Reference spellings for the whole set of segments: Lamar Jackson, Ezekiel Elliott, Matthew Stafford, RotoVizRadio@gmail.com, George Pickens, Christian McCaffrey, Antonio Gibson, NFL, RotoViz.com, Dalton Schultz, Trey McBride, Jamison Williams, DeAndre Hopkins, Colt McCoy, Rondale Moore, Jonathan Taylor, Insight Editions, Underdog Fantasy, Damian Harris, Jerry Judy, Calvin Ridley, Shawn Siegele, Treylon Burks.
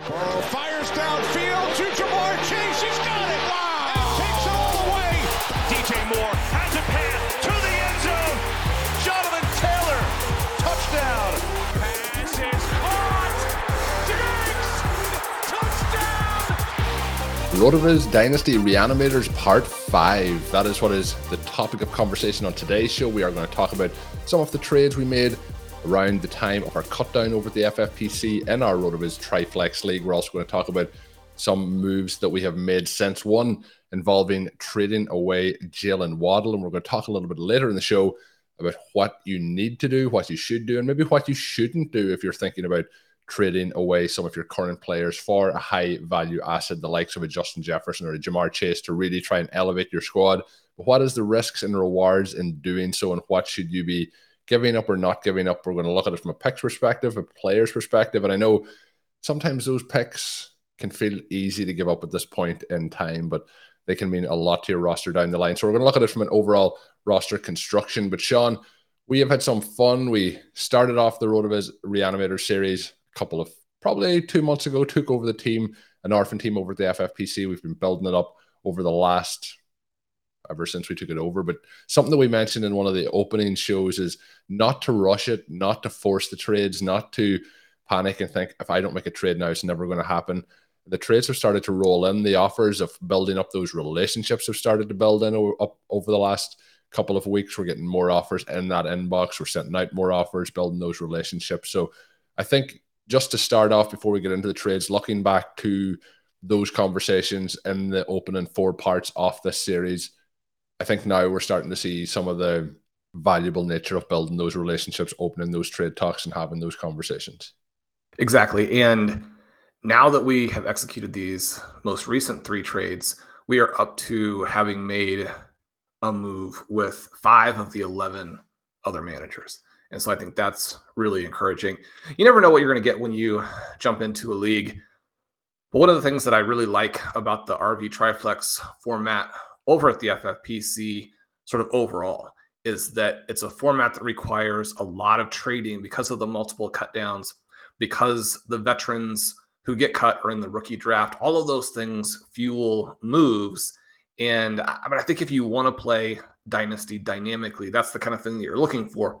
Fires downfield to Ja'Marr Chase. He's got it. Wow. And takes it all away. DJ Moore has a pass to the end zone. Jonathan Taylor. Touchdown. RotoViz Dynasty Re-Animators Part 5. That is what is the topic of conversation on today's show. We are going to talk about some of the trades we made around the time of our cutdown over at the FFPC in our RotoViz Triflex League. We're also going to talk about some moves that we have made since one involving trading away Jaylen Waddle. And we're going to talk a little bit later in the show about what you need to do, what you should do, and maybe what you shouldn't do if you're thinking about trading away some of your current players for a high-value asset, the likes of a Justin Jefferson or a Ja'Marr Chase, to really try and elevate your squad. But what is the risks and rewards in doing so, and what should you be giving up or not giving up? We're going to look at it from a picks perspective, a player's perspective, and I know sometimes those picks can feel easy to give up at this point in time, but they can mean a lot to your roster down the line. So we're going to look at it from an overall roster construction. But Sean, we have had some fun. We started off the RotoViz Re-Animator series couple of probably 2 months ago, took over the team, an orphan team over at the FFPC. We've been building it up over the last, ever since we took it over. But something that we mentioned in one of the opening shows is not to rush it, not to force the trades, not to panic and think, if I don't make a trade now, it's never going to happen. The trades have started to roll in. The offers of building up those relationships have started to build in up over the last couple of weeks. We're getting more offers in that inbox. We're sending out more offers, building those relationships. So I think, just to start off, before we get into the trades, looking back to those conversations in the opening four parts of this series, I think now we're starting to see some of the valuable nature of building those relationships, opening those trade talks, and having those conversations. Exactly. And now that we have executed these most recent three trades, we are up to having made a move with 5 of the 11 other managers. And so I think that's really encouraging. You never know what you're going to get when you jump into a league. But one of the things that I really like about the RV Triflex format over at the FFPC sort of overall is that it's a format that requires a lot of trading because of the multiple cutdowns, because the veterans who get cut are in the rookie draft. All of those things fuel moves. And I think if you want to play Dynasty dynamically, that's the kind of thing that you're looking for.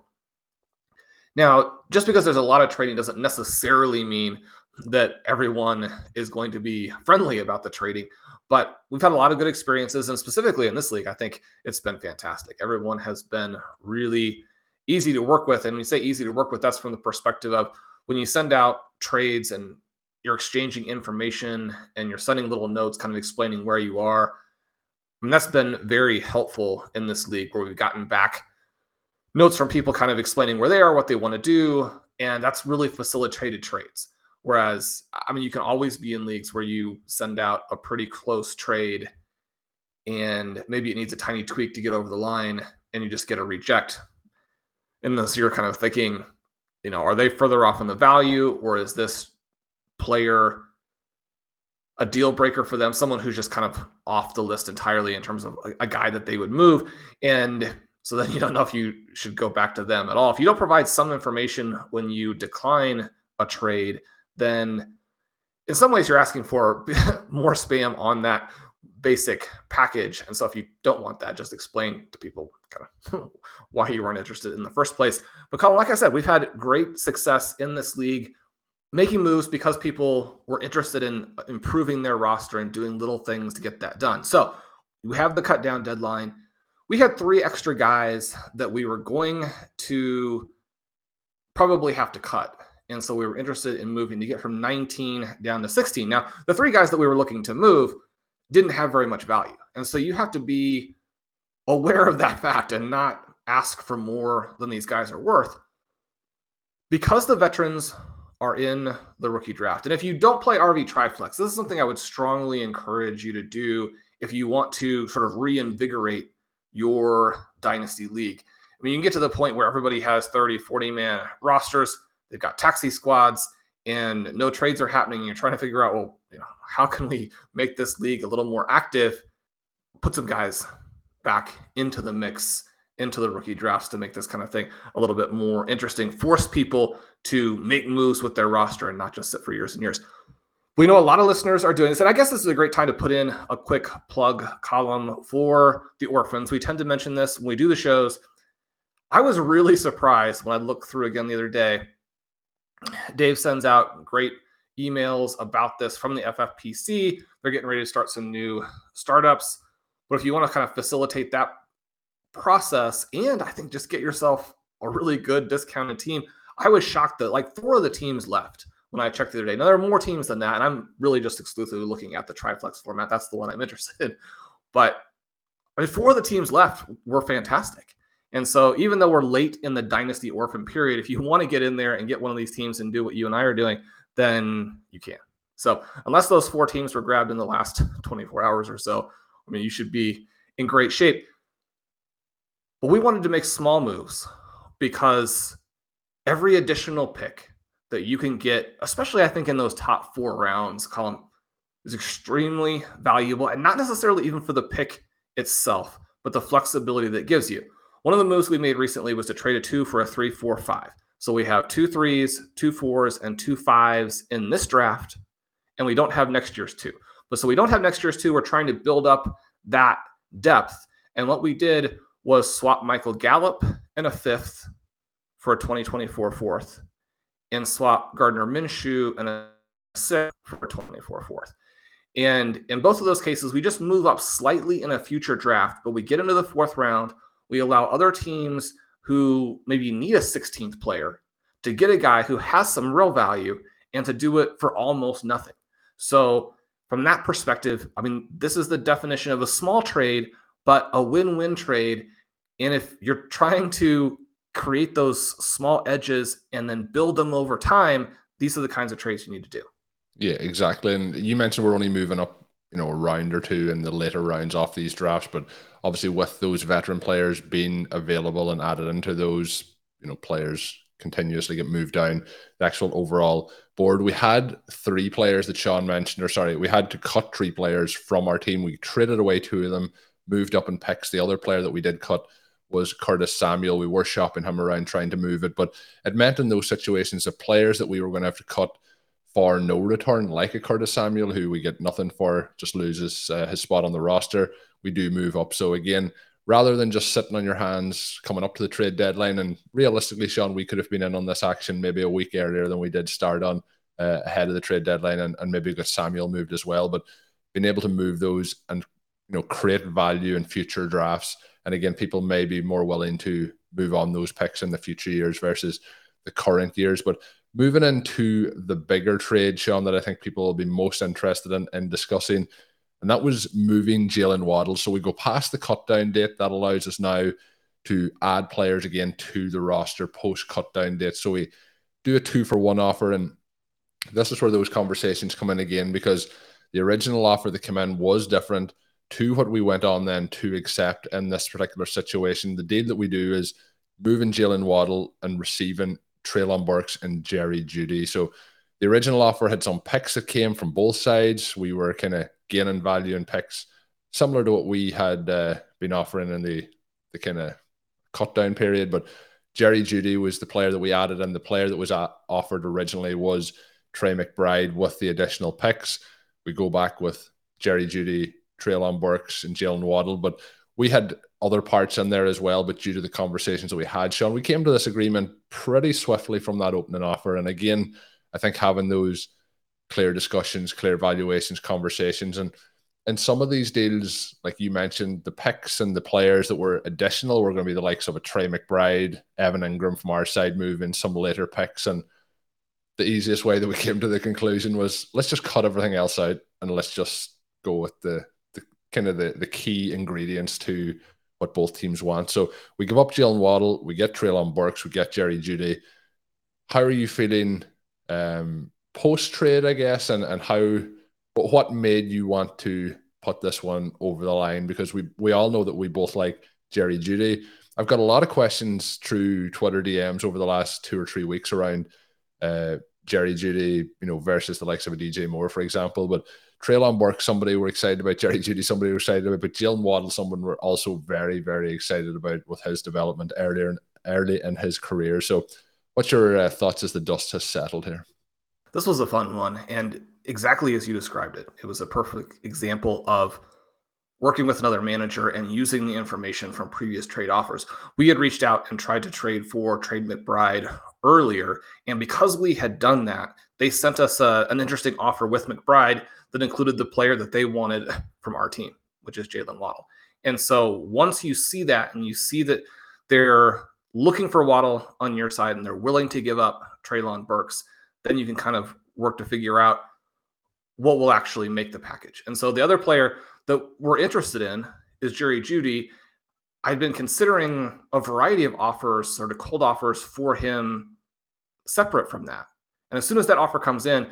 Now, just because there's a lot of trading doesn't necessarily mean that everyone is going to be friendly about the trading, but we've had a lot of good experiences, and specifically in this league, I think it's been fantastic. Everyone has been really easy to work with, and when you say easy to work with, that's from the perspective of when you send out trades and you're exchanging information and you're sending little notes kind of explaining where you are. And that's been very helpful in this league where we've gotten back notes from people kind of explaining where they are, what they want to do, and that's really facilitated trades. Whereas, I mean, you can always be in leagues where you send out a pretty close trade and maybe it needs a tiny tweak to get over the line and you just get a reject. And so you're kind of thinking, you know, are they further off in the value, or is this player a deal breaker for them? Someone who's just kind of off the list entirely in terms of a guy that they would move. And so then you don't know if you should go back to them at all. If you don't provide some information when you decline a trade, then in some ways you're asking for more spam on that basic package and stuff. You don't want that. Just explain to people kind of why you weren't interested in the first place. But Colm, like I said, we've had great success in this league making moves because people were interested in improving their roster and doing little things to get that done. So we have the cut down deadline. We had three extra guys that we were going to probably have to cut. And so we were interested in moving to get from 19 down to 16. Now, the three guys that we were looking to move didn't have very much value. And so you have to be aware of that fact and not ask for more than these guys are worth. Because the veterans are in the rookie draft, and if you don't play RV Triflex, this is something I would strongly encourage you to do if you want to sort of reinvigorate your dynasty league. I mean, you can get to the point where everybody has 30, 40-man rosters. They've got taxi squads and no trades are happening. And you're trying to figure out, well, you know, how can we make this league a little more active? Put some guys back into the mix, into the rookie drafts to make this kind of thing a little bit more interesting. Force people to make moves with their roster and not just sit for years and years. We know a lot of listeners are doing this, and I guess this is a great time to put in a quick plug, Colm, for the orphans. We tend to mention this when we do the shows. I was really surprised when I looked through again the other day. Dave sends out great emails about this from the FFPC. They're getting ready to start some new startups. But if you want to kind of facilitate that process and I think just get yourself a really good discounted team, I was shocked that like 4 of the teams left when I checked the other day. Now, there are more teams than that, and I'm really just exclusively looking at the Triflex format. That's the one I'm interested in. But I mean, 4 of the teams left were fantastic. And so even though we're late in the dynasty orphan period, if you want to get in there and get one of these teams and do what you and I are doing, then you can. So unless those 4 teams were grabbed in the last 24 hours or so, I mean, you should be in great shape. But we wanted to make small moves because every additional pick that you can get, especially I think in those top 4 rounds, Colm, is extremely valuable, and not necessarily even for the pick itself, but the flexibility that it gives you. One of the moves we made recently was to trade a 2 for a 3, 4, 5. So we have 2 3s, 2 4s, and 2 5s in this draft, and we don't have next year's 2. But so we don't have next year's 2. We're trying to build up that depth. And what we did was swap Michael Gallup and a 5th for a 2024 4th, and swap Gardner Minshew and a 6th for a 2024 4th. And in both of those cases, we just move up slightly in a future draft, but we get into the 4th round. We allow other teams who maybe need a 16th player to get a guy who has some real value and to do it for almost nothing. So from that perspective, I mean, this is the definition of a small trade, but a win-win trade. And if you're trying to create those small edges and then build them over time, these are the kinds of trades you need to do. Yeah, exactly. And you mentioned we're only moving up, you know, a round or 2 in the later rounds off these drafts, but obviously with those veteran players being available and added into those, you know, players continuously get moved down the actual overall board. We had 3 players that Sean mentioned, or sorry, we had to cut 3 players from our team. We traded away 2 of them, moved up in picks. The other player that we did cut was Curtis Samuel. We were shopping him around trying to move it, but it meant in those situations the players that we were going to have to cut for no return, like a Curtis Samuel, who we get nothing for, just loses his spot on the roster, we do move up. So again, rather than just sitting on your hands coming up to the trade deadline, and realistically, Sean, we could have been in on this action maybe a week earlier than we did start on ahead of the trade deadline, and maybe got Samuel moved as well. But being able to move those and, you know, create value in future drafts, and again, people may be more willing to move on those picks in the future years versus the current years. But moving into the bigger trade, Sean, that I think people will be most interested in discussing, and that was moving Jaylen Waddle. So we go past the cut-down date. That allows us now to add players again to the roster post-cut-down date. So we do a 2-for-1 offer, and this is where those conversations come in again, because the original offer that came in was different to what we went on then to accept in this particular situation. The deal that we do is moving Jaylen Waddle and receiving Treylon Burks and Jerry Judy. So the original offer had some picks that came from both sides. We were kind of gaining value in picks, similar to what we had been offering in the kind of cut down period. But Jerry Judy was the player that we added, and the player that was offered originally was Trey McBride with the additional picks. We go back with Jerry Judy Treylon Burks and Jaylen Waddle, but we had other parts in there as well. But due to the conversations that we had, Sean, we came to this agreement pretty swiftly from that opening offer. And again, I think having those clear discussions, clear valuations, conversations, and some of these deals, like you mentioned, the picks and the players that were additional were going to be the likes of a Trey McBride, Evan Ingram from our side, moving some later picks. And the easiest way that we came to the conclusion was, let's just cut everything else out and let's just go with the kind of the key ingredients to what both teams want. So we give up Jaylen Waddle, we get Treylon Burks, we get Jerry Judy. How are you feeling post-trade, I guess, and how... But what made you want to put this one over the line? Because we all know that we both like Jerry Judy. I've got a lot of questions through Twitter DMs over the last 2 or 3 weeks around Jerry Judy, you know, versus the likes of a DJ Moore, for example. But Treylon Burks, somebody we're excited about. Jerry Judy, somebody we're excited about. But Jaylen Waddle, someone we're also very, very excited about with his development early in his career. So what's your thoughts as the dust has settled here? This was a fun one, and exactly as you described it, it was a perfect example of working with another manager and using the information from previous trade offers. We had reached out and tried to trade for Trade McBride earlier, and because we had done that, they sent us an interesting offer with McBride that included the player that they wanted from our team, which is Jaylen Waddle. And so once you see that, and you see that they're looking for Waddle on your side and they're willing to give up Treylon Burks, then you can kind of work to figure out what will actually make the package. And so the other player that we're interested in is Jerry Judy. I've been considering a variety of offers, sort of cold offers for him separate from that. And as soon as that offer comes in,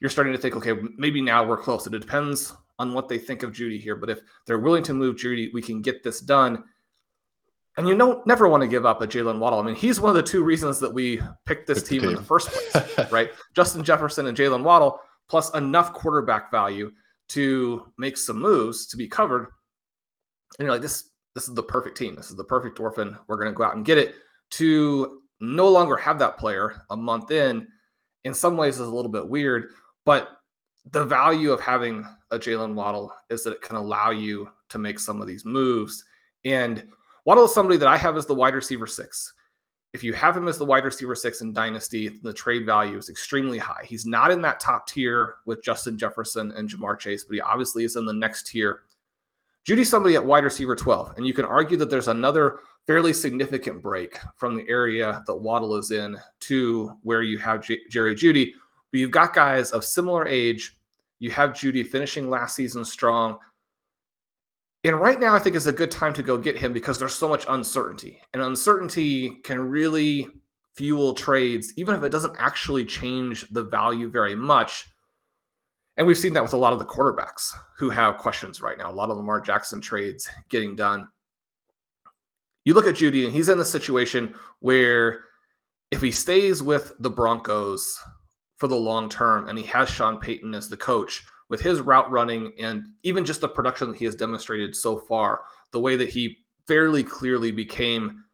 you're starting to think, okay, maybe now we're close. It depends on what they think of Judy here. But if they're willing to move Judy, we can get this done. And you don't never want to give up a Jaylen Waddle. I mean, he's one of the two reasons that we picked this team in the first place, right? Justin Jefferson and Jaylen Waddle, plus enough quarterback value to make some moves to be covered. And you're like, this is the perfect team. This is the perfect orphan. We're going to go out and get it. To no longer have that player a month in some ways is a little bit weird, but the value of having a Jaylen Waddle is that it can allow you to make some of these moves. And Waddle is somebody that I have as the wide receiver 6. If you have him as the wide receiver 6 in Dynasty, the trade value is extremely high. He's not in that top tier with Justin Jefferson and Ja'Marr Chase, but he obviously is in the next tier. Judy's somebody at wide receiver 12, and you can argue that there's another fairly significant break from the area that Waddle is in to where you have Jerry Judy, but you've got guys of similar age. You have Judy finishing last season strong. And right now, I think it's a good time to go get him because there's so much uncertainty. And uncertainty can really fuel trades, even if it doesn't actually change the value very much. And we've seen that with a lot of the quarterbacks who have questions right now. A lot of Lamar Jackson trades getting done. You look at Judy, and he's in the situation where if he stays with the Broncos for the long term and he has Sean Payton as the coach, with his route running and even just the production that he has demonstrated so far, the way that he fairly clearly became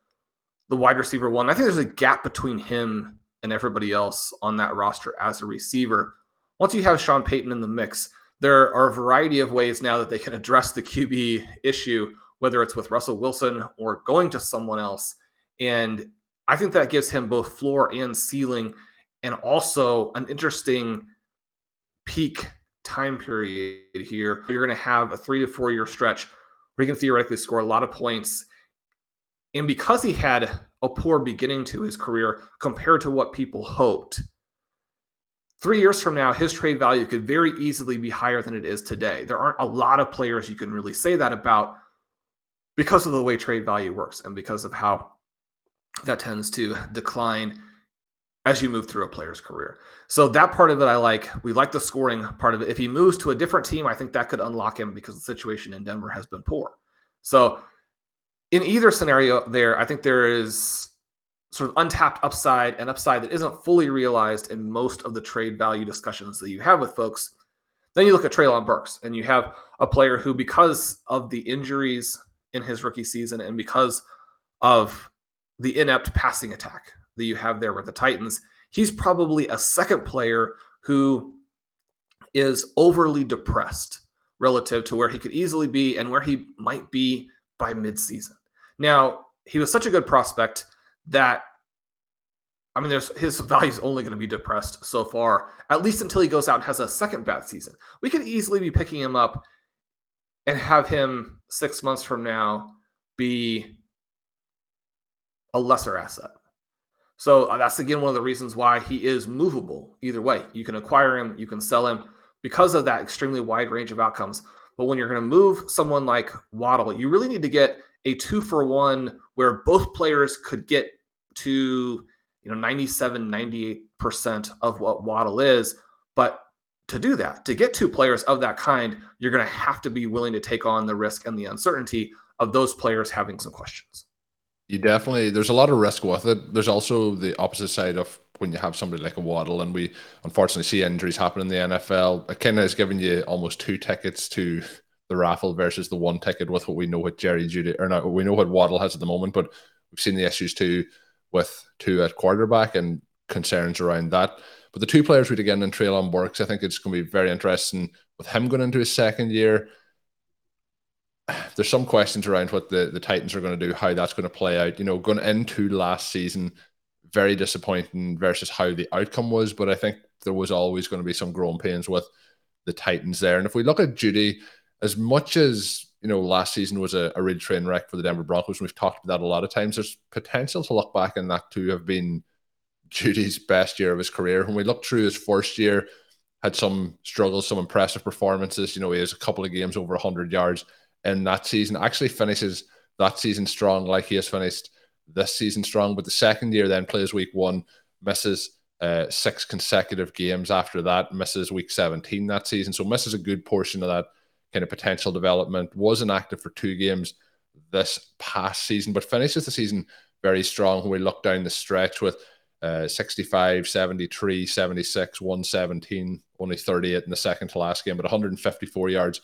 the wide receiver 1, I think there's a gap between him and everybody else on that roster as a receiver. Once you have Sean Payton in the mix, there are a variety of ways now that they can address the QB issue, whether it's with Russell Wilson or going to someone else. And I think that gives him both floor and ceiling, and also an interesting peak time period here. You're going to have a 3 to 4 year stretch where he can theoretically score a lot of points. And because he had a poor beginning to his career compared to what people hoped, 3 years from now, his trade value could very easily be higher than it is today. There aren't a lot of players you can really say that about because of the way trade value works and because of how that tends to decline as you move through a player's career. So that part of it I like. We like the scoring part of it. If he moves to a different team, I think that could unlock him because the situation in Denver has been poor. So in either scenario there, I think there is sort of untapped upside and upside that isn't fully realized in most of the trade value discussions that you have with folks. Then you look at Treylon Burks, and you have a player who, because of the injuries in his rookie season and because of the inept passing attack that you have there with the Titans, he's probably a second player who is overly depressed relative to where he could easily be and where he might be by midseason. Now, he was such a good prospect that, I mean, his value is only going to be depressed so far, at least until he goes out and has a second bad season. We could easily be picking him up and have him 6 months from now be a lesser asset. So that's, again, one of the reasons why he is movable either way. You can acquire him, you can sell him because of that extremely wide range of outcomes. But when you're going to move someone like Waddle, you really need to get a 2-for-1 where both players could get to, 97, 98% of what Waddle is. But to do that, to get two players of that kind, you're going to have to be willing to take on the risk and the uncertainty of those players having some questions. You definitely, there's a lot of risk with it. There's also the opposite side of when you have somebody like a Waddle, and we unfortunately see injuries happen in the NFL. It kind of is giving you almost two tickets to the raffle versus the one ticket with what we know what Jerry Judy, or not, we know what Waddle has at the moment, but we've seen the issues too with two at quarterback and concerns around that. But the two players we'd again in Treylon Burks, I think it's going to be very interesting with him going into his second year. There's some questions around what the Titans are going to do, how that's going to play out. Going into last season, very disappointing versus how the outcome was. But I think there was always going to be some growing pains with the Titans there. And if we look at Judy, as much as last season was a real train wreck for the Denver Broncos, and we've talked about that a lot of times, there's potential to look back and that to have been Judy's best year of his career. When we look through his first year, had some struggles, some impressive performances. He has a couple of games over 100 yards in that season. Actually finishes that season strong like he has finished this season strong. But the second year then plays week one, misses six consecutive games after that, misses week 17 that season. So misses a good portion of that kind of potential development, was inactive for two games this past season, but finishes the season very strong when we look down the stretch with 65, 73, 76, 117, only 38 in the second to last game, but 154 yards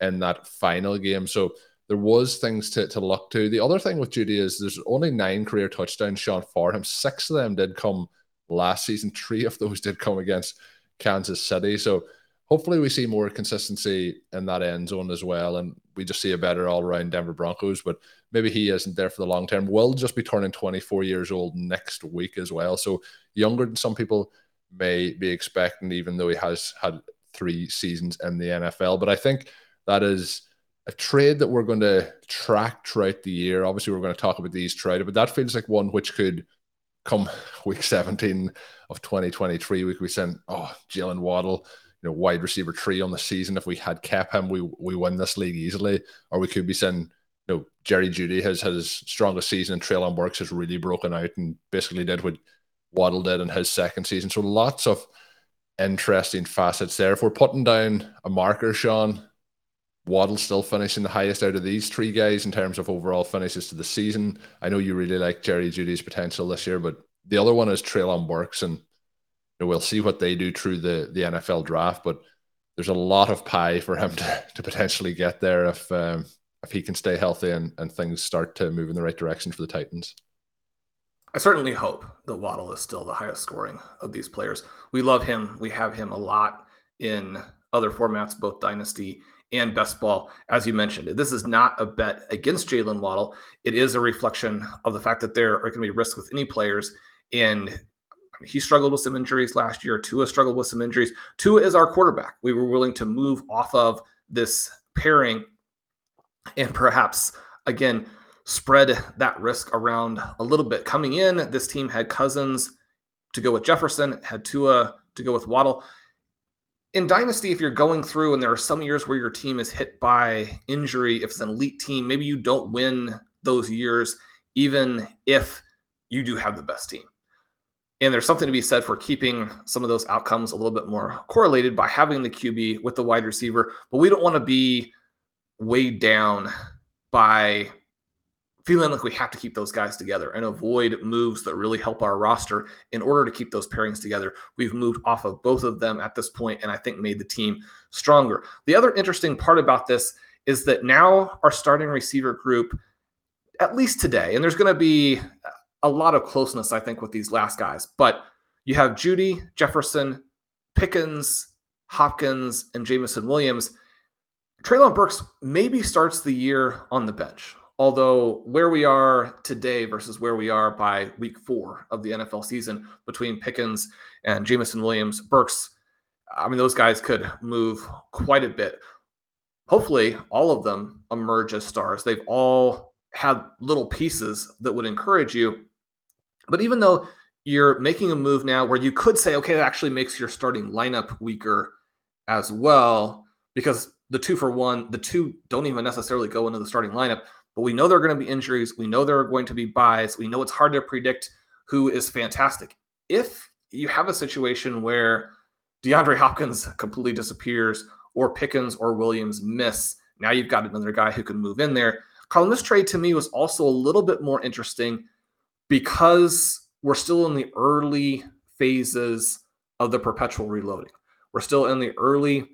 in that final game. So there was things to look to. The other thing with Judy is there's only 9 career touchdowns Sean for him. 6 of them did come last season. 3 of those did come against Kansas City. So hopefully we see more consistency in that end zone as well, and we just see a better all-around Denver Broncos, but maybe he isn't there for the long term. Will just be turning 24 years old next week as well, so younger than some people may be expecting, even though he has had 3 seasons in the NFL. But I think that is a trade that we're going to track throughout the year. Obviously, we're going to talk about these throughout, but that feels like one which could come week 17 of 2023. We could be saying, Jaylen Waddle, wide receiver 3 on the season. If we had kept him, we win this league easily. Or we could be saying, Jerry Judy has his strongest season, and Treylon Burks has really broken out and basically did what Waddle did in his second season. So lots of interesting facets there. If we're putting down a marker, Sean, Waddle's still finishing the highest out of these 3 guys in terms of overall finishes to the season. I know you really like Jerry Judy's potential this year, but the other one is Treylon Burks, and we'll see what they do through the NFL draft, but there's a lot of pie for him to potentially get there if he can stay healthy and things start to move in the right direction for the Titans. I certainly hope that Waddle is still the highest scoring of these players. We love him. We have him a lot in other formats, both Dynasty and Best Ball. As you mentioned, this is not a bet against Jaylen Waddle. It is a reflection of the fact that there are going to be risks with any players, and he struggled with some injuries last year. Tua struggled with some injuries. Tua is our quarterback. We were willing to move off of this pairing and perhaps, again, spread that risk around a little bit. Coming in, this team had Cousins to go with Jefferson, had Tua to go with Waddle. In Dynasty, if you're going through and there are some years where your team is hit by injury, if it's an elite team, maybe you don't win those years, even if you do have the best team. And there's something to be said for keeping some of those outcomes a little bit more correlated by having the QB with the wide receiver. But we don't want to be weighed down by feeling like we have to keep those guys together and avoid moves that really help our roster in order to keep those pairings together. We've moved off of both of them at this point, and I think made the team stronger. The other interesting part about this is that now our starting receiver group, at least today, and there's going to be a lot of closeness, I think, with these last guys. But you have Judy, Jefferson, Pickens, Hopkins, and Jamison Williams. Treylon Burks maybe starts the year on the bench, although where we are today versus where we are by week 4 of the NFL season between Pickens and Jamison Williams, Burks, I mean, those guys could move quite a bit. Hopefully, all of them emerge as stars. They've all had little pieces that would encourage you. But even though you're making a move now where you could say, okay, that actually makes your starting lineup weaker as well, because the 2-for-1, the two don't even necessarily go into the starting lineup, but we know there are going to be injuries. We know there are going to be buys. We know it's hard to predict who is fantastic. If you have a situation where DeAndre Hopkins completely disappears or Pickens or Williams miss, now you've got another guy who can move in there. Colm, this trade to me was also a little bit more interesting because we're still in the early phases of the perpetual reloading. We're still in the early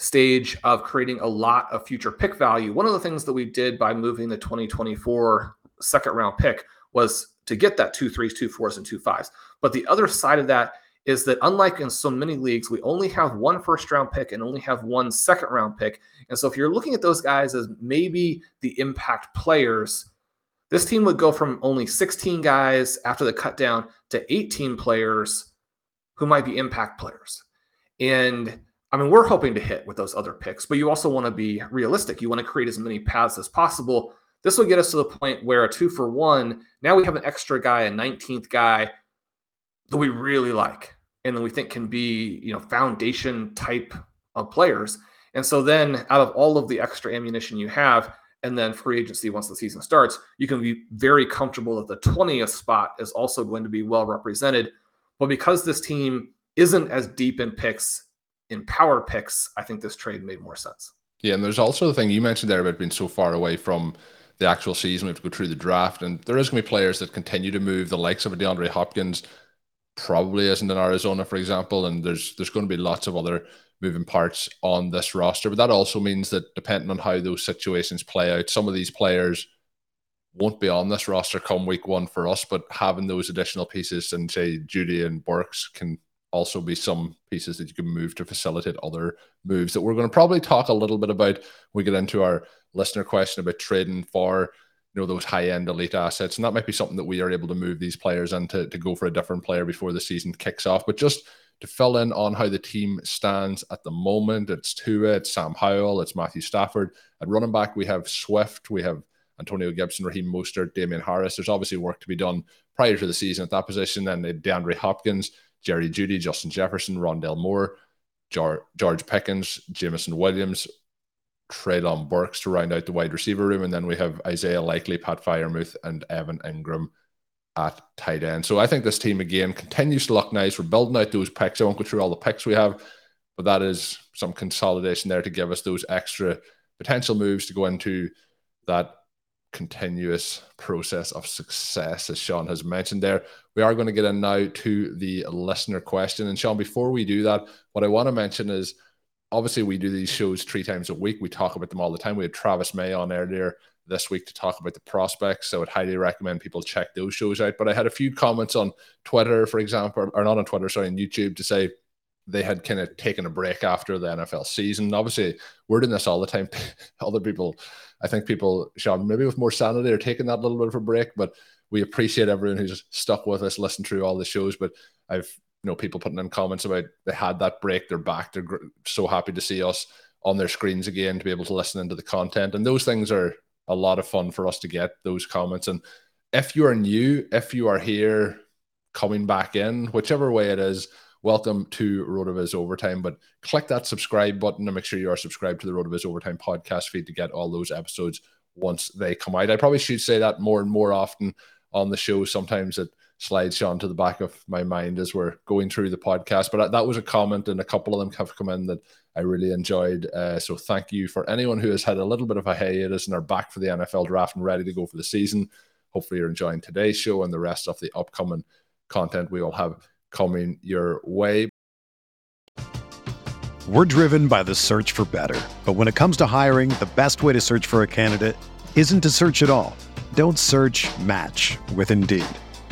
stage of creating a lot of future pick value. One of the things that we did by moving the 2024 second round pick was to get that 2 3s, 2 4s, and 2 5s. But the other side of that is that unlike in so many leagues, we only have one first round pick and only have one second round pick. And so if you're looking at those guys as maybe the impact players, this team would go from only 16 guys after the cut down to 18 players who might be impact players. And I mean, we're hoping to hit with those other picks, but you also want to be realistic. You want to create as many paths as possible. This will get us to the point where a 2-for-1, now we have an extra guy, a 19th guy that we really like and that we think can be, you know, foundation type of players. And so then out of all of the extra ammunition you have, and then free agency once the season starts, you can be very comfortable that the 20th spot is also going to be well represented. But because this team isn't as deep in picks, in power picks, I think this trade made more sense. Yeah, and there's also the thing you mentioned there about being so far away from the actual season. We have to go through the draft, and there is going to be players that continue to move. The likes of a DeAndre Hopkins probably isn't in Arizona, for example, and there's going to be lots of other moving parts on this roster. But that also means that depending on how those situations play out, some of these players won't be on this roster come week 1 for us, but having those additional pieces and say Judy and Burks can also be some pieces that you can move to facilitate other moves that we're going to probably talk a little bit about when we get into our listener question about trading for, you know, those high-end elite assets. And that might be something that we are able to move these players in to go for a different player before the season kicks off. But just to fill in on how the team stands at the moment, it's Tua, it's Sam Howell, it's Matthew Stafford. At running back, we have Swift, we have Antonio Gibson, Raheem Mostert, Damian Harris. There's obviously work to be done prior to the season at that position. And DeAndre Hopkins, Jerry Judy, Justin Jefferson, Rondale Moore, George Pickens, Jamison Williams, Treylon Burks to round out the wide receiver room. And then we have Isaiah Likely, Pat Freiermuth, and Evan Ingram at tight end. So I think this team, again, continues to look nice. We're building out those picks. I won't go through all the picks we have, but that is some consolidation there to give us those extra potential moves to go into that continuous process of success, as Sean has mentioned there. We are going to get in now to the listener question. And Sean, before we do that, what I want to mention is obviously we do these shows 3 times a week. We talk about them all the time. We had Travis May on earlier this week to talk about the prospects. So I would highly recommend people check those shows out. But I had a few comments on Twitter, for example, or not on Twitter, sorry, on YouTube to say they had kind of taken a break after the NFL season. Obviously, we're doing this all the time. Other people, I think people, Sean, maybe with more sanity are taking that little bit of a break, but we appreciate everyone who's stuck with us, listened through all the shows. But I've, you know, people putting in comments about they had that break, they're back, they're so happy to see us on their screens again, to be able to listen into the content. And those things are a lot of fun for us to get, those comments. And if you are new, if you are here, coming back in, whichever way it is, welcome to RotoViz Overtime, but click that subscribe button and make sure you are subscribed to the RotoViz Overtime podcast feed to get all those episodes once they come out. I probably should say that more and more often on the show. Sometimes it slides, Sean, to the back of my mind as we're going through the podcast, but that was a comment and a couple of them have come in that I really enjoyed. So thank you for anyone who has had a little bit of a hiatus and are back for the NFL draft and ready to go for the season. Hopefully you're enjoying today's show and the rest of the upcoming content we will have coming your way. We're driven by the search for better, but when it comes to hiring, the best way to search for a candidate isn't to search at all. Don't search, match with Indeed.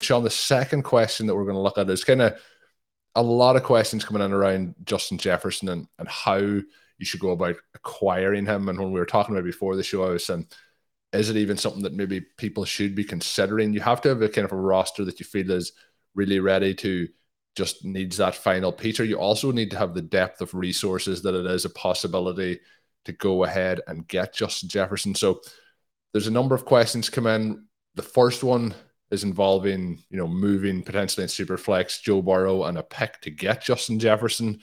Sean, the second question that we're going to look at is kind of a lot of questions coming in around Justin Jefferson and how you should go about acquiring him. And when we were talking about it before the show, I was saying, is it even something that maybe people should be considering? You have to have a kind of a roster that you feel is really ready to just needs that final piece. You also need to have the depth of resources that it is a possibility to go ahead and get Justin Jefferson. So there's a number of questions come in. The first one is involving, you know, moving potentially in Superflex Joe Burrow and a pick to get Justin Jefferson.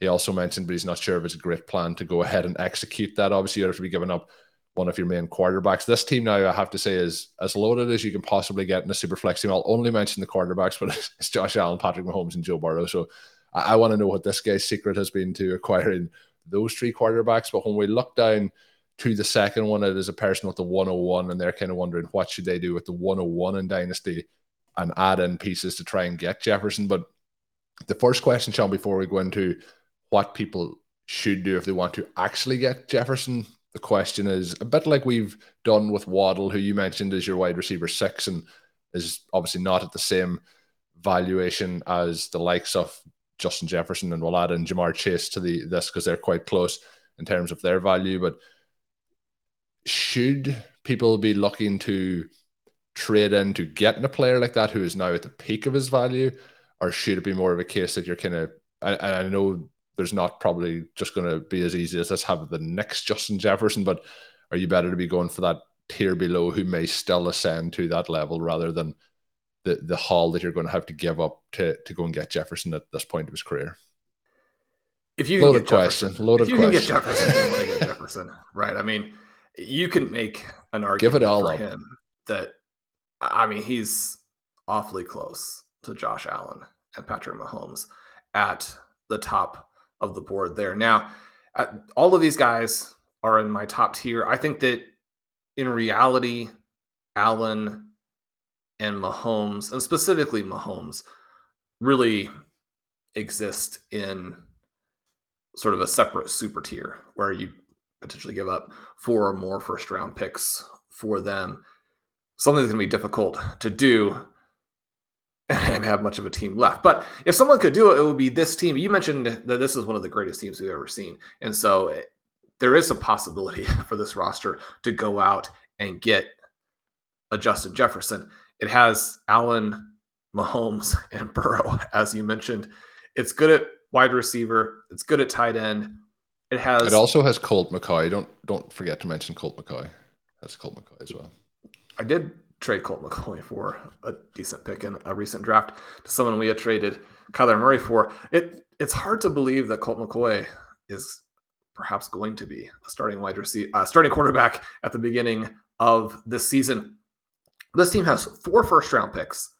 He also mentioned, but he's not sure if it's a great plan to go ahead and execute that. Obviously, you have to be giving up one of your main quarterbacks. This team now, I have to say, is as loaded as you can possibly get in a super flex team. I'll only mention the quarterbacks, but it's Josh Allen, Patrick Mahomes, and Joe Burrow. So I want to know what this guy's secret has been to acquiring those three quarterbacks. But when we look down to the second one, it is a person with the 101, and they're kind of wondering what should they do with the 101 in Dynasty and add in pieces to try and get Jefferson. But the first question, Sean, before we go into what people should do if they want to actually get Jefferson, the question is a bit like we've done with Waddle, who you mentioned is your wide receiver 6 and is obviously not at the same valuation as the likes of Justin Jefferson, and we'll add in Ja'Marr Chase to this because they're quite close in terms of their value. But should people be looking to trade in to getting a player like that who is now at the peak of his value, or should it be more of a case that you're kind of, I know there's not probably just going to be as easy as let's have the next Justin Jefferson, but are you better to be going for that tier below who may still ascend to that level rather than the haul that you're going to have to give up to go and get Jefferson at this point of his career? If you loaded question, loaded question. If you can get Jefferson, right? I mean, you can make an argument him that, I mean, he's awfully close to Josh Allen and Patrick Mahomes at the top of the board there. Now, all of these guys are in my top tier. I think that in reality, Allen and Mahomes, and specifically Mahomes, really exist in sort of a separate super tier where you potentially give up 4 or more first round picks for them. Something that's going to be difficult to do and have much of a team left. But if someone could do it, it would be this team. You mentioned that this is one of the greatest teams we've ever seen. And so there is a possibility for this roster to go out and get a Justin Jefferson. It has Allen, Mahomes, and Burrow, as you mentioned. It's good at wide receiver. It's good at tight end. It also has Colt McCoy. Don't forget to mention Colt McCoy. That's Colt McCoy as well. I did trade Colt McCoy for a decent pick in a recent draft to someone we had traded Kyler Murray for. It's hard to believe that Colt McCoy is perhaps going to be a starting quarterback at the beginning of this season. This team has 4 first-round picks.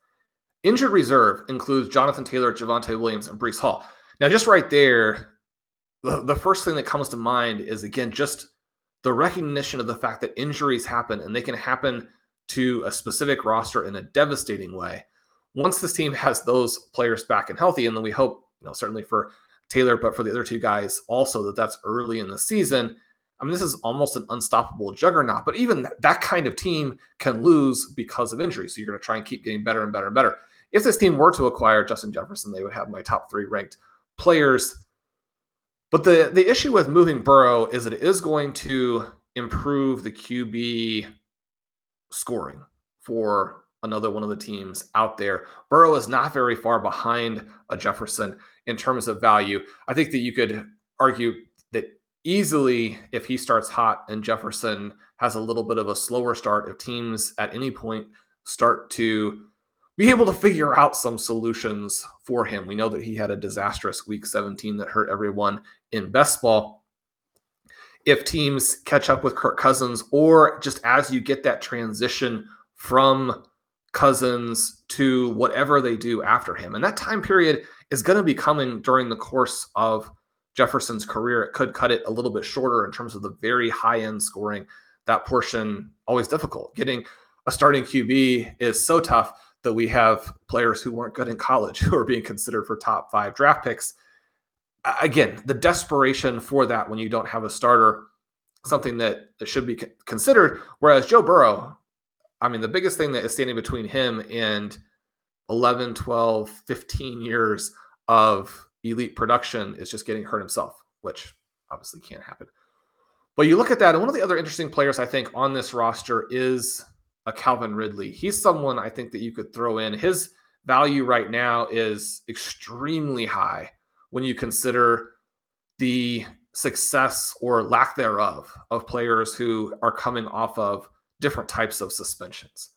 Injured reserve includes Jonathan Taylor, Javonte Williams, and Breece Hall. Now, just right there, the first thing that comes to mind is, again, just the recognition of the fact that injuries happen, and they can happen to a specific roster in a devastating way. Once this team has those players back and healthy, and then we hope, certainly for Taylor, but for the other two guys also, that's early in the season. I mean, this is almost an unstoppable juggernaut, but even that kind of team can lose because of injury. So you're going to try and keep getting better and better and better. If this team were to acquire Justin Jefferson, they would have my top 3 ranked players. But the issue with moving Burrow is that it is going to improve the QB scoring for another one of the teams out there. Burrow is not very far behind a Jefferson in terms of value. I think that you could argue that easily, if he starts hot and Jefferson has a little bit of a slower start, if teams at any point start to be able to figure out some solutions for him. We know that he had a disastrous week 17 that hurt everyone in best ball. If teams catch up with Kirk Cousins, or just as you get that transition from Cousins to whatever they do after him, and that time period is going to be coming during the course of Jefferson's career. It could cut it a little bit shorter in terms of the very high end scoring. That portion always difficult. Getting a starting QB is so tough that we have players who weren't good in college who are being considered for top 5 draft picks. Again, the desperation for that when you don't have a starter, something that should be considered. Whereas Joe Burrow, I mean, the biggest thing that is standing between him and 11, 12, 15 years of elite production is just getting hurt himself, which obviously can't happen. But you look at that, and one of the other interesting players I think on this roster is a Calvin Ridley. He's someone I think that you could throw in. His value right now is extremely high when you consider the success or lack thereof of players who are coming off of different types of suspensions.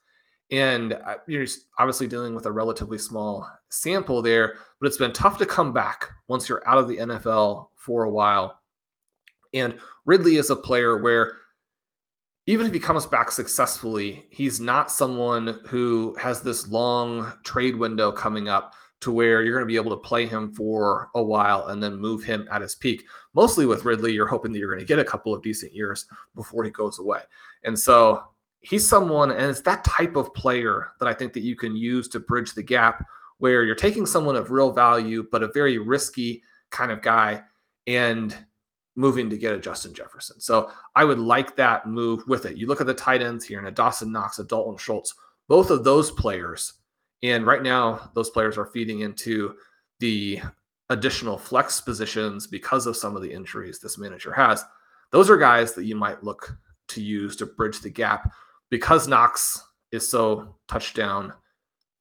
And you're obviously dealing with a relatively small sample there, but it's been tough to come back once you're out of the NFL for a while. And Ridley is a player where even if he comes back successfully, he's not someone who has this long trade window coming up to where you're going to be able to play him for a while and then move him at his peak. Mostly with Ridley, you're hoping that you're going to get a couple of decent years before he goes away. And so he's someone, and it's that type of player that I think that you can use to bridge the gap where you're taking someone of real value, but a very risky kind of guy, and moving to get a Justin Jefferson. So I would like that move with it. You look at the tight ends here, and a Dawson Knox, a Dalton Schultz, both of those players. And right now, those players are feeding into the additional flex positions because of some of the injuries this manager has. Those are guys that you might look to use to bridge the gap because Knox is so touchdown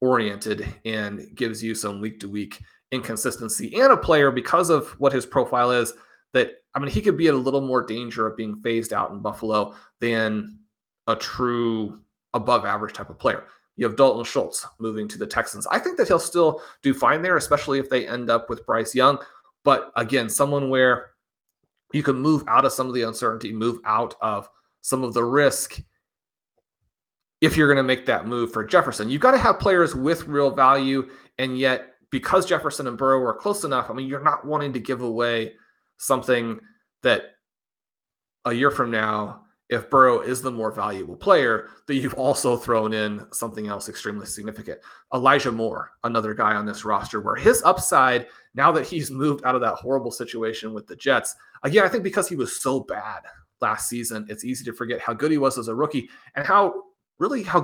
oriented and gives you some week to week inconsistency, and a player because of what his profile is that, I mean, he could be in a little more danger of being phased out in Buffalo than a true above average type of player. You have Dalton Schultz moving to the Texans. I think that he'll still do fine there, especially if they end up with Bryce Young. But again, someone where you can move out of some of the uncertainty, move out of some of the risk if you're going to make that move for Jefferson. You've got to have players with real value. And yet, because Jefferson and Burrow are close enough, I mean, you're not wanting to give away something that a year from now, if Burrow is the more valuable player, that you've also thrown in something else extremely significant. Elijah Moore, another guy on this roster where his upside, now that he's moved out of that horrible situation with the Jets, again, I think because he was so bad last season, it's easy to forget how good he was as a rookie and how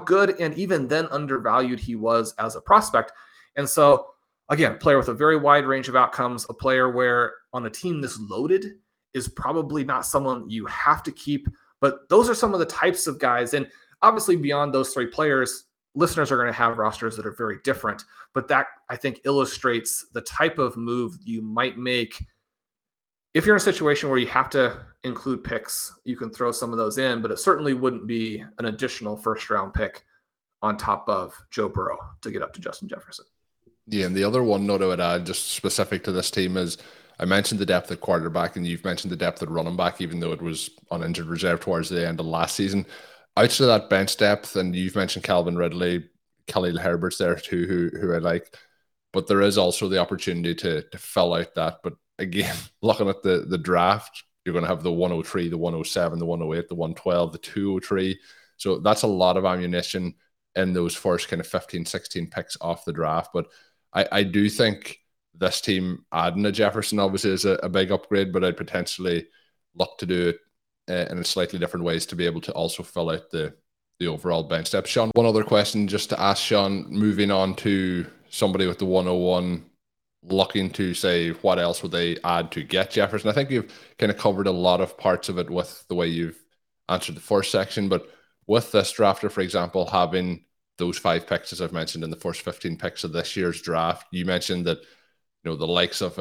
good and even then undervalued he was as a prospect. And so again, player with a very wide range of outcomes, a player where on a team this loaded is probably not someone you have to keep. But those are some of the types of guys. And obviously beyond those three players, listeners are going to have rosters that are very different. But that, I think, illustrates the type of move you might make. If you're in a situation where you have to include picks, you can throw some of those in. But it certainly wouldn't be an additional first-round pick on top of Joe Burrow to get up to Justin Jefferson. Yeah, and the other one, not to add, just specific to this team is, I mentioned the depth at quarterback, and you've mentioned the depth at running back, even though it was on injured reserve towards the end of last season. Outside of that bench depth, and you've mentioned Calvin Ridley, Khalil Herbert's there too, who I like, but there is also the opportunity to fill out that. But again, looking at the draft, you're going to have the 103, the 107, the 108, the 112, the 203. So that's a lot of ammunition in those first kind of 15, 16 picks off the draft. But I do think this team adding a Jefferson obviously is a big upgrade, but I'd potentially look to do it in slightly different ways to be able to also fill out the overall bench depth. Sean, one other question just to ask Sean, moving on to somebody with the 101, looking to say what else would they add to get Jefferson? I think you've kind of covered a lot of parts of it with the way you've answered the first section, but with this drafter, for example, having those 5 picks, as I've mentioned, in the first 15 picks of this year's draft, you mentioned that, you know, the likes of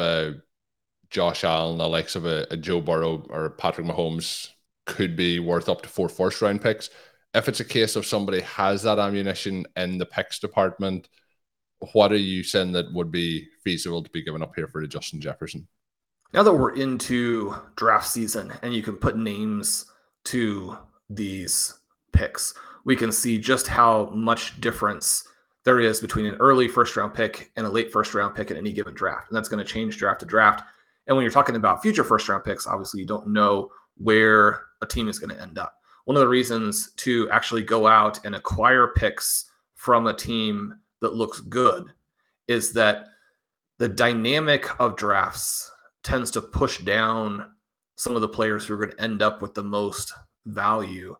Josh Allen, the likes of a Joe Burrow or Patrick Mahomes could be worth up to 4 first-round picks. If it's a case of somebody has that ammunition in the picks department, what are you saying that would be feasible to be given up here for a Justin Jefferson? Now that we're into draft season and you can put names to these picks, we can see just how much difference there is between an early first-round pick and a late first-round pick in any given draft. And that's going to change draft to draft. And when you're talking about future first-round picks, obviously you don't know where a team is going to end up. One of the reasons to actually go out and acquire picks from a team that looks good is that the dynamic of drafts tends to push down some of the players who are going to end up with the most value.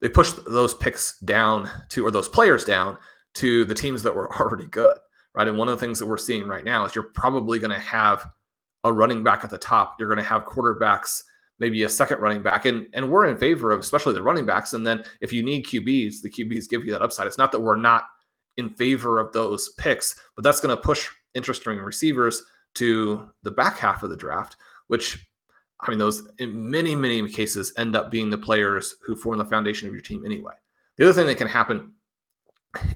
They push those picks down to, or those players down to the teams that were already good, right? And one of the things that we're seeing right now is you're probably going to have a running back at the top. You're going to have quarterbacks, maybe a second running back. And we're in favor of especially the running backs. And then if you need QBs, the QBs give you that upside. It's not that we're not in favor of those picks, but that's going to push interesting receivers to the back half of the draft, which, I mean, those in many, many cases end up being the players who form the foundation of your team anyway. The other thing that can happen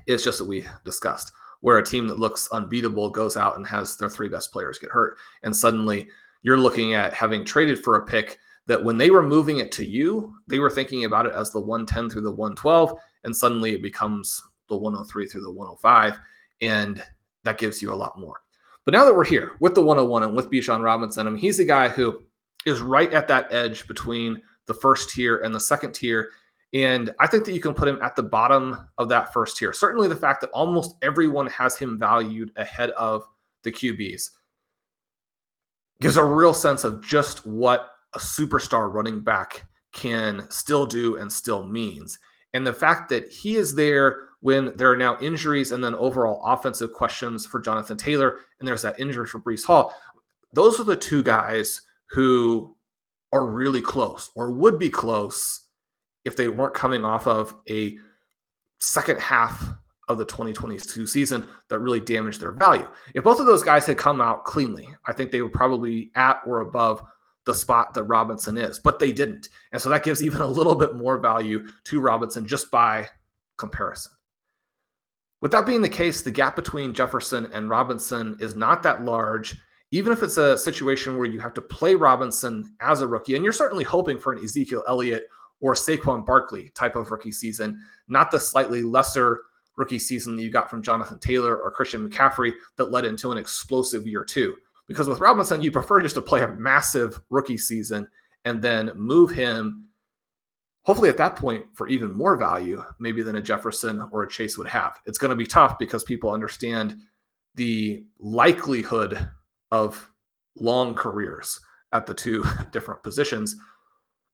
is just that we discussed, where a team that looks unbeatable goes out and has their 3 best players get hurt. And suddenly you're looking at having traded for a pick that when they were moving it to you, they were thinking about it as the 110 through the 112, and suddenly it becomes the 103 through the 105, and that gives you a lot more. But now that we're here with the 101 and with Bijan Robinson, I mean, he's a guy who is right at that edge between the first tier and the second tier. And I think that you can put him at the bottom of that first tier. Certainly the fact that almost everyone has him valued ahead of the QBs gives a real sense of just what a superstar running back can still do and still means. And the fact that he is there when there are now injuries and then overall offensive questions for Jonathan Taylor, and there's that injury for Breece Hall. Those are the 2 guys who are really close or would be close if they weren't coming off of a second half of the 2022 season that really damaged their value. If both of those guys had come out cleanly, I think they would probably be at or above the spot that Robinson is, but they didn't. And so that gives even a little bit more value to Robinson just by comparison. With that being the case, the gap between Jefferson and Robinson is not that large, even if it's a situation where you have to play Robinson as a rookie, and you're certainly hoping for an Ezekiel Elliott or Saquon Barkley type of rookie season, not the slightly lesser rookie season that you got from Jonathan Taylor or Christian McCaffrey that led into an explosive year 2. Because with Robinson, you prefer just to play a massive rookie season and then move him, hopefully at that point, for even more value maybe than a Jefferson or a Chase would have. It's going to be tough because people understand the likelihood of long careers at the 2 different positions.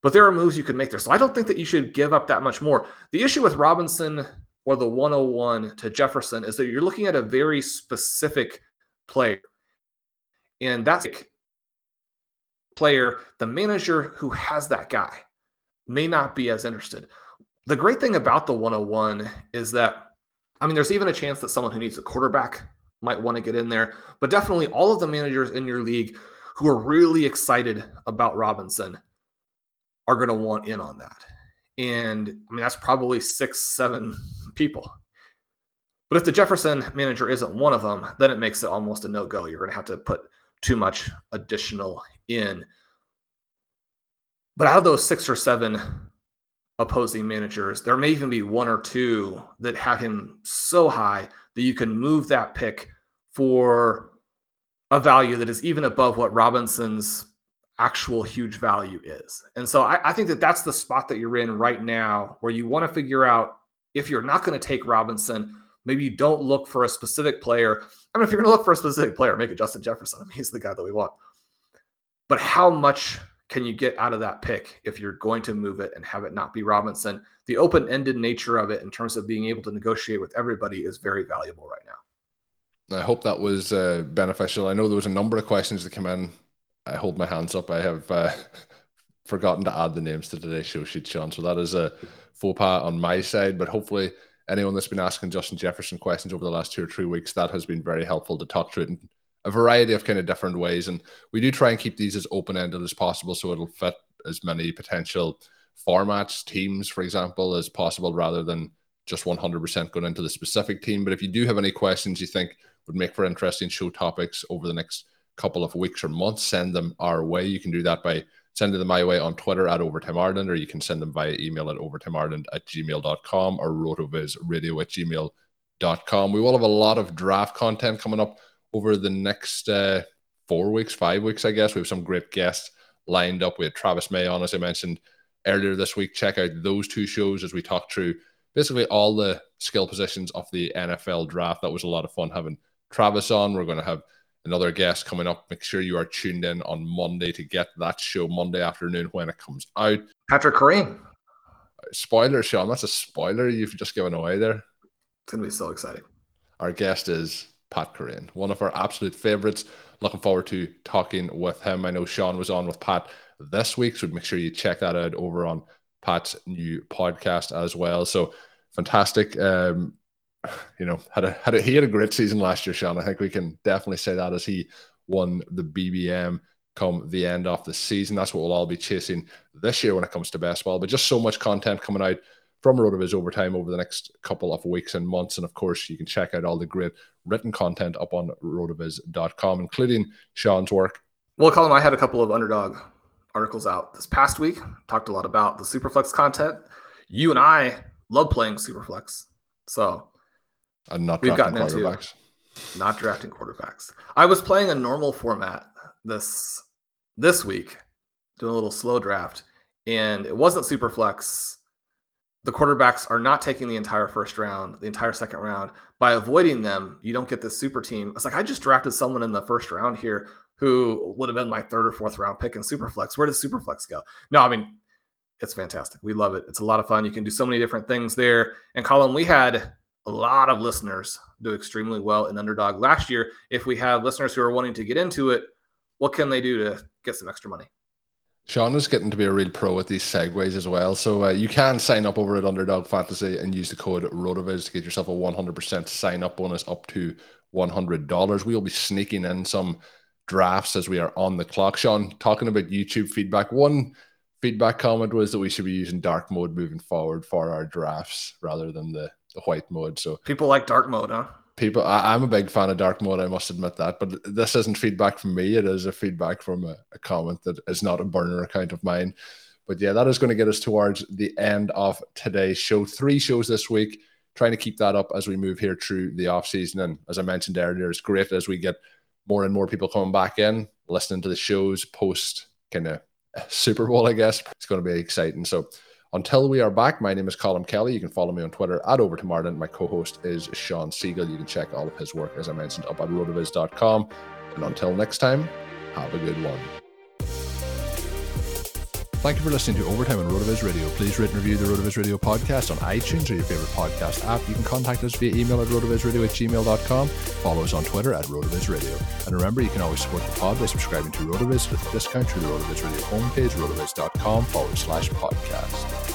But there are moves you can make there. So I don't think that you should give up that much more. The issue with Robinson or the 101 to Jefferson is that you're looking at a very specific player. And that's a player, the manager who has that guy may not be as interested. The great thing about the 101 is that, I mean, there's even a chance that someone who needs a quarterback might want to get in there. But definitely all of the managers in your league who are really excited about Robinson are going to want in on that. And I mean, that's probably 6-7 people. But if the Jefferson manager isn't one of them, then it makes it almost a no-go. You're going to have to put too much additional in. But out of those 6 or 7 opposing managers, there may even be 1 or 2 that have him so high that you can move that pick for a value that is even above what Robinson's actual huge value is. And so I think that that's the spot that you're in right now where you want to figure out if you're not going to take Robinson, maybe you don't look for a specific player. I mean, if you're going to look for a specific player, make it Justin Jefferson. I mean, he's the guy that we want. But how much can you get out of that pick if you're going to move it and have it not be Robinson? The open-ended nature of it in terms of being able to negotiate with everybody is very valuable right now. I hope that was beneficial. I know there was a number of questions that came in. I hold my hands up. I have forgotten to add the names to today's show sheet, Sean. So that is a faux pas on my side. But hopefully anyone that's been asking Justin Jefferson questions over the last 2 or 3 weeks, that has been very helpful to talk through it a variety of kind of different ways. And we do try and keep these as open-ended as possible, so it'll fit as many potential formats, teams, for example, as possible, rather than just 100% going into the specific team. But if you do have any questions you think would make for interesting show topics over the next couple of weeks or months, send them our way. You can do that by sending them my way on Twitter at Overtime Ireland, or you can send them via email at overtimeireland@gmail.com or rotovizradio@gmail.com. We will have a lot of draft content coming up over the next 4 weeks, 5 weeks, I guess. We have some great guests lined up. We had Travis May on, as I mentioned earlier this week. Check out those two shows as we talk through basically all the skill positions of the NFL draft. That was a lot of fun having Travis on. We're going to have another guest coming up. Make sure you are tuned in on Monday to get that show Monday afternoon when it comes out. Patrick Kareem. Spoiler, Sean. That's a spoiler you've just given away there. It's going to be so exciting. Our guest is Pat Kareem, one of our absolute favorites. Looking forward to talking with him. I know Sean was on with Pat this week, so make sure you check that out over on Pat's new podcast as well. So fantastic. He had a great season last year, Sean. I think we can definitely say that, as he won the BBM come the end of the season. That's what we'll all be chasing this year when it comes to best ball. But just so much content coming out from RotoViz Overtime over the next couple of weeks and months. And of course, you can check out all the great written content up on rotoviz.com, including Sean's work. Well, Colm, I had a couple of Underdog articles out this past week. Talked a lot about the Superflex content. You and I love playing Superflex, so we've gotten into not drafting quarterbacks. I was playing a normal format this week, doing a little slow draft, and it wasn't Superflex. The quarterbacks are not taking the entire first round, the entire second round. By avoiding them, you don't get this super team. It's like, I just drafted someone in the first round here who would have been my third or fourth round pick in Superflex. Where does Superflex go? No, I mean, it's fantastic. We love it. It's a lot of fun. You can do so many different things there. And Colin, we had a lot of listeners do extremely well in Underdog last year. If we have listeners who are wanting to get into it, what can they do to get some extra money? Sean is getting to be a real pro at these segues as well. So you can sign up over at Underdog Fantasy and use the code RotoViz to get yourself a 100% sign-up bonus up to $100. We'll be sneaking in some drafts as we are on the clock. Sean, talking about YouTube feedback, one feedback comment was that we should be using dark mode moving forward for our drafts rather than the white mode. So people like dark mode, huh? People, I'm a big fan of dark mode, I must admit that, but this isn't feedback from me. It is a feedback from a comment that is not a burner account of mine. But yeah, that is going to get us towards the end of today's show. 3 shows this week, trying to keep that up as we move here through the off season. And as I mentioned earlier, it's great as we get more and more people coming back in, listening to the shows post kind of Super Bowl, I guess. It's going to be exciting. So until we are back, my name is Colm Kelly. You can follow me on Twitter at OverToMartin. My co-host is Shawn Siegele. You can check all of his work, as I mentioned, up at rotoviz.com. And until next time, have a good one. Thank you for listening to Overtime on RotoViz Radio. Please rate and review the RotoViz Radio podcast on iTunes or your favorite podcast app. You can contact us via email at rotovizradio@gmail.com. Follow us on Twitter at RotoViz Radio. And remember, you can always support the pod by subscribing to RotoViz with a discount through the RotoViz Radio homepage, rotoviz.com/podcast.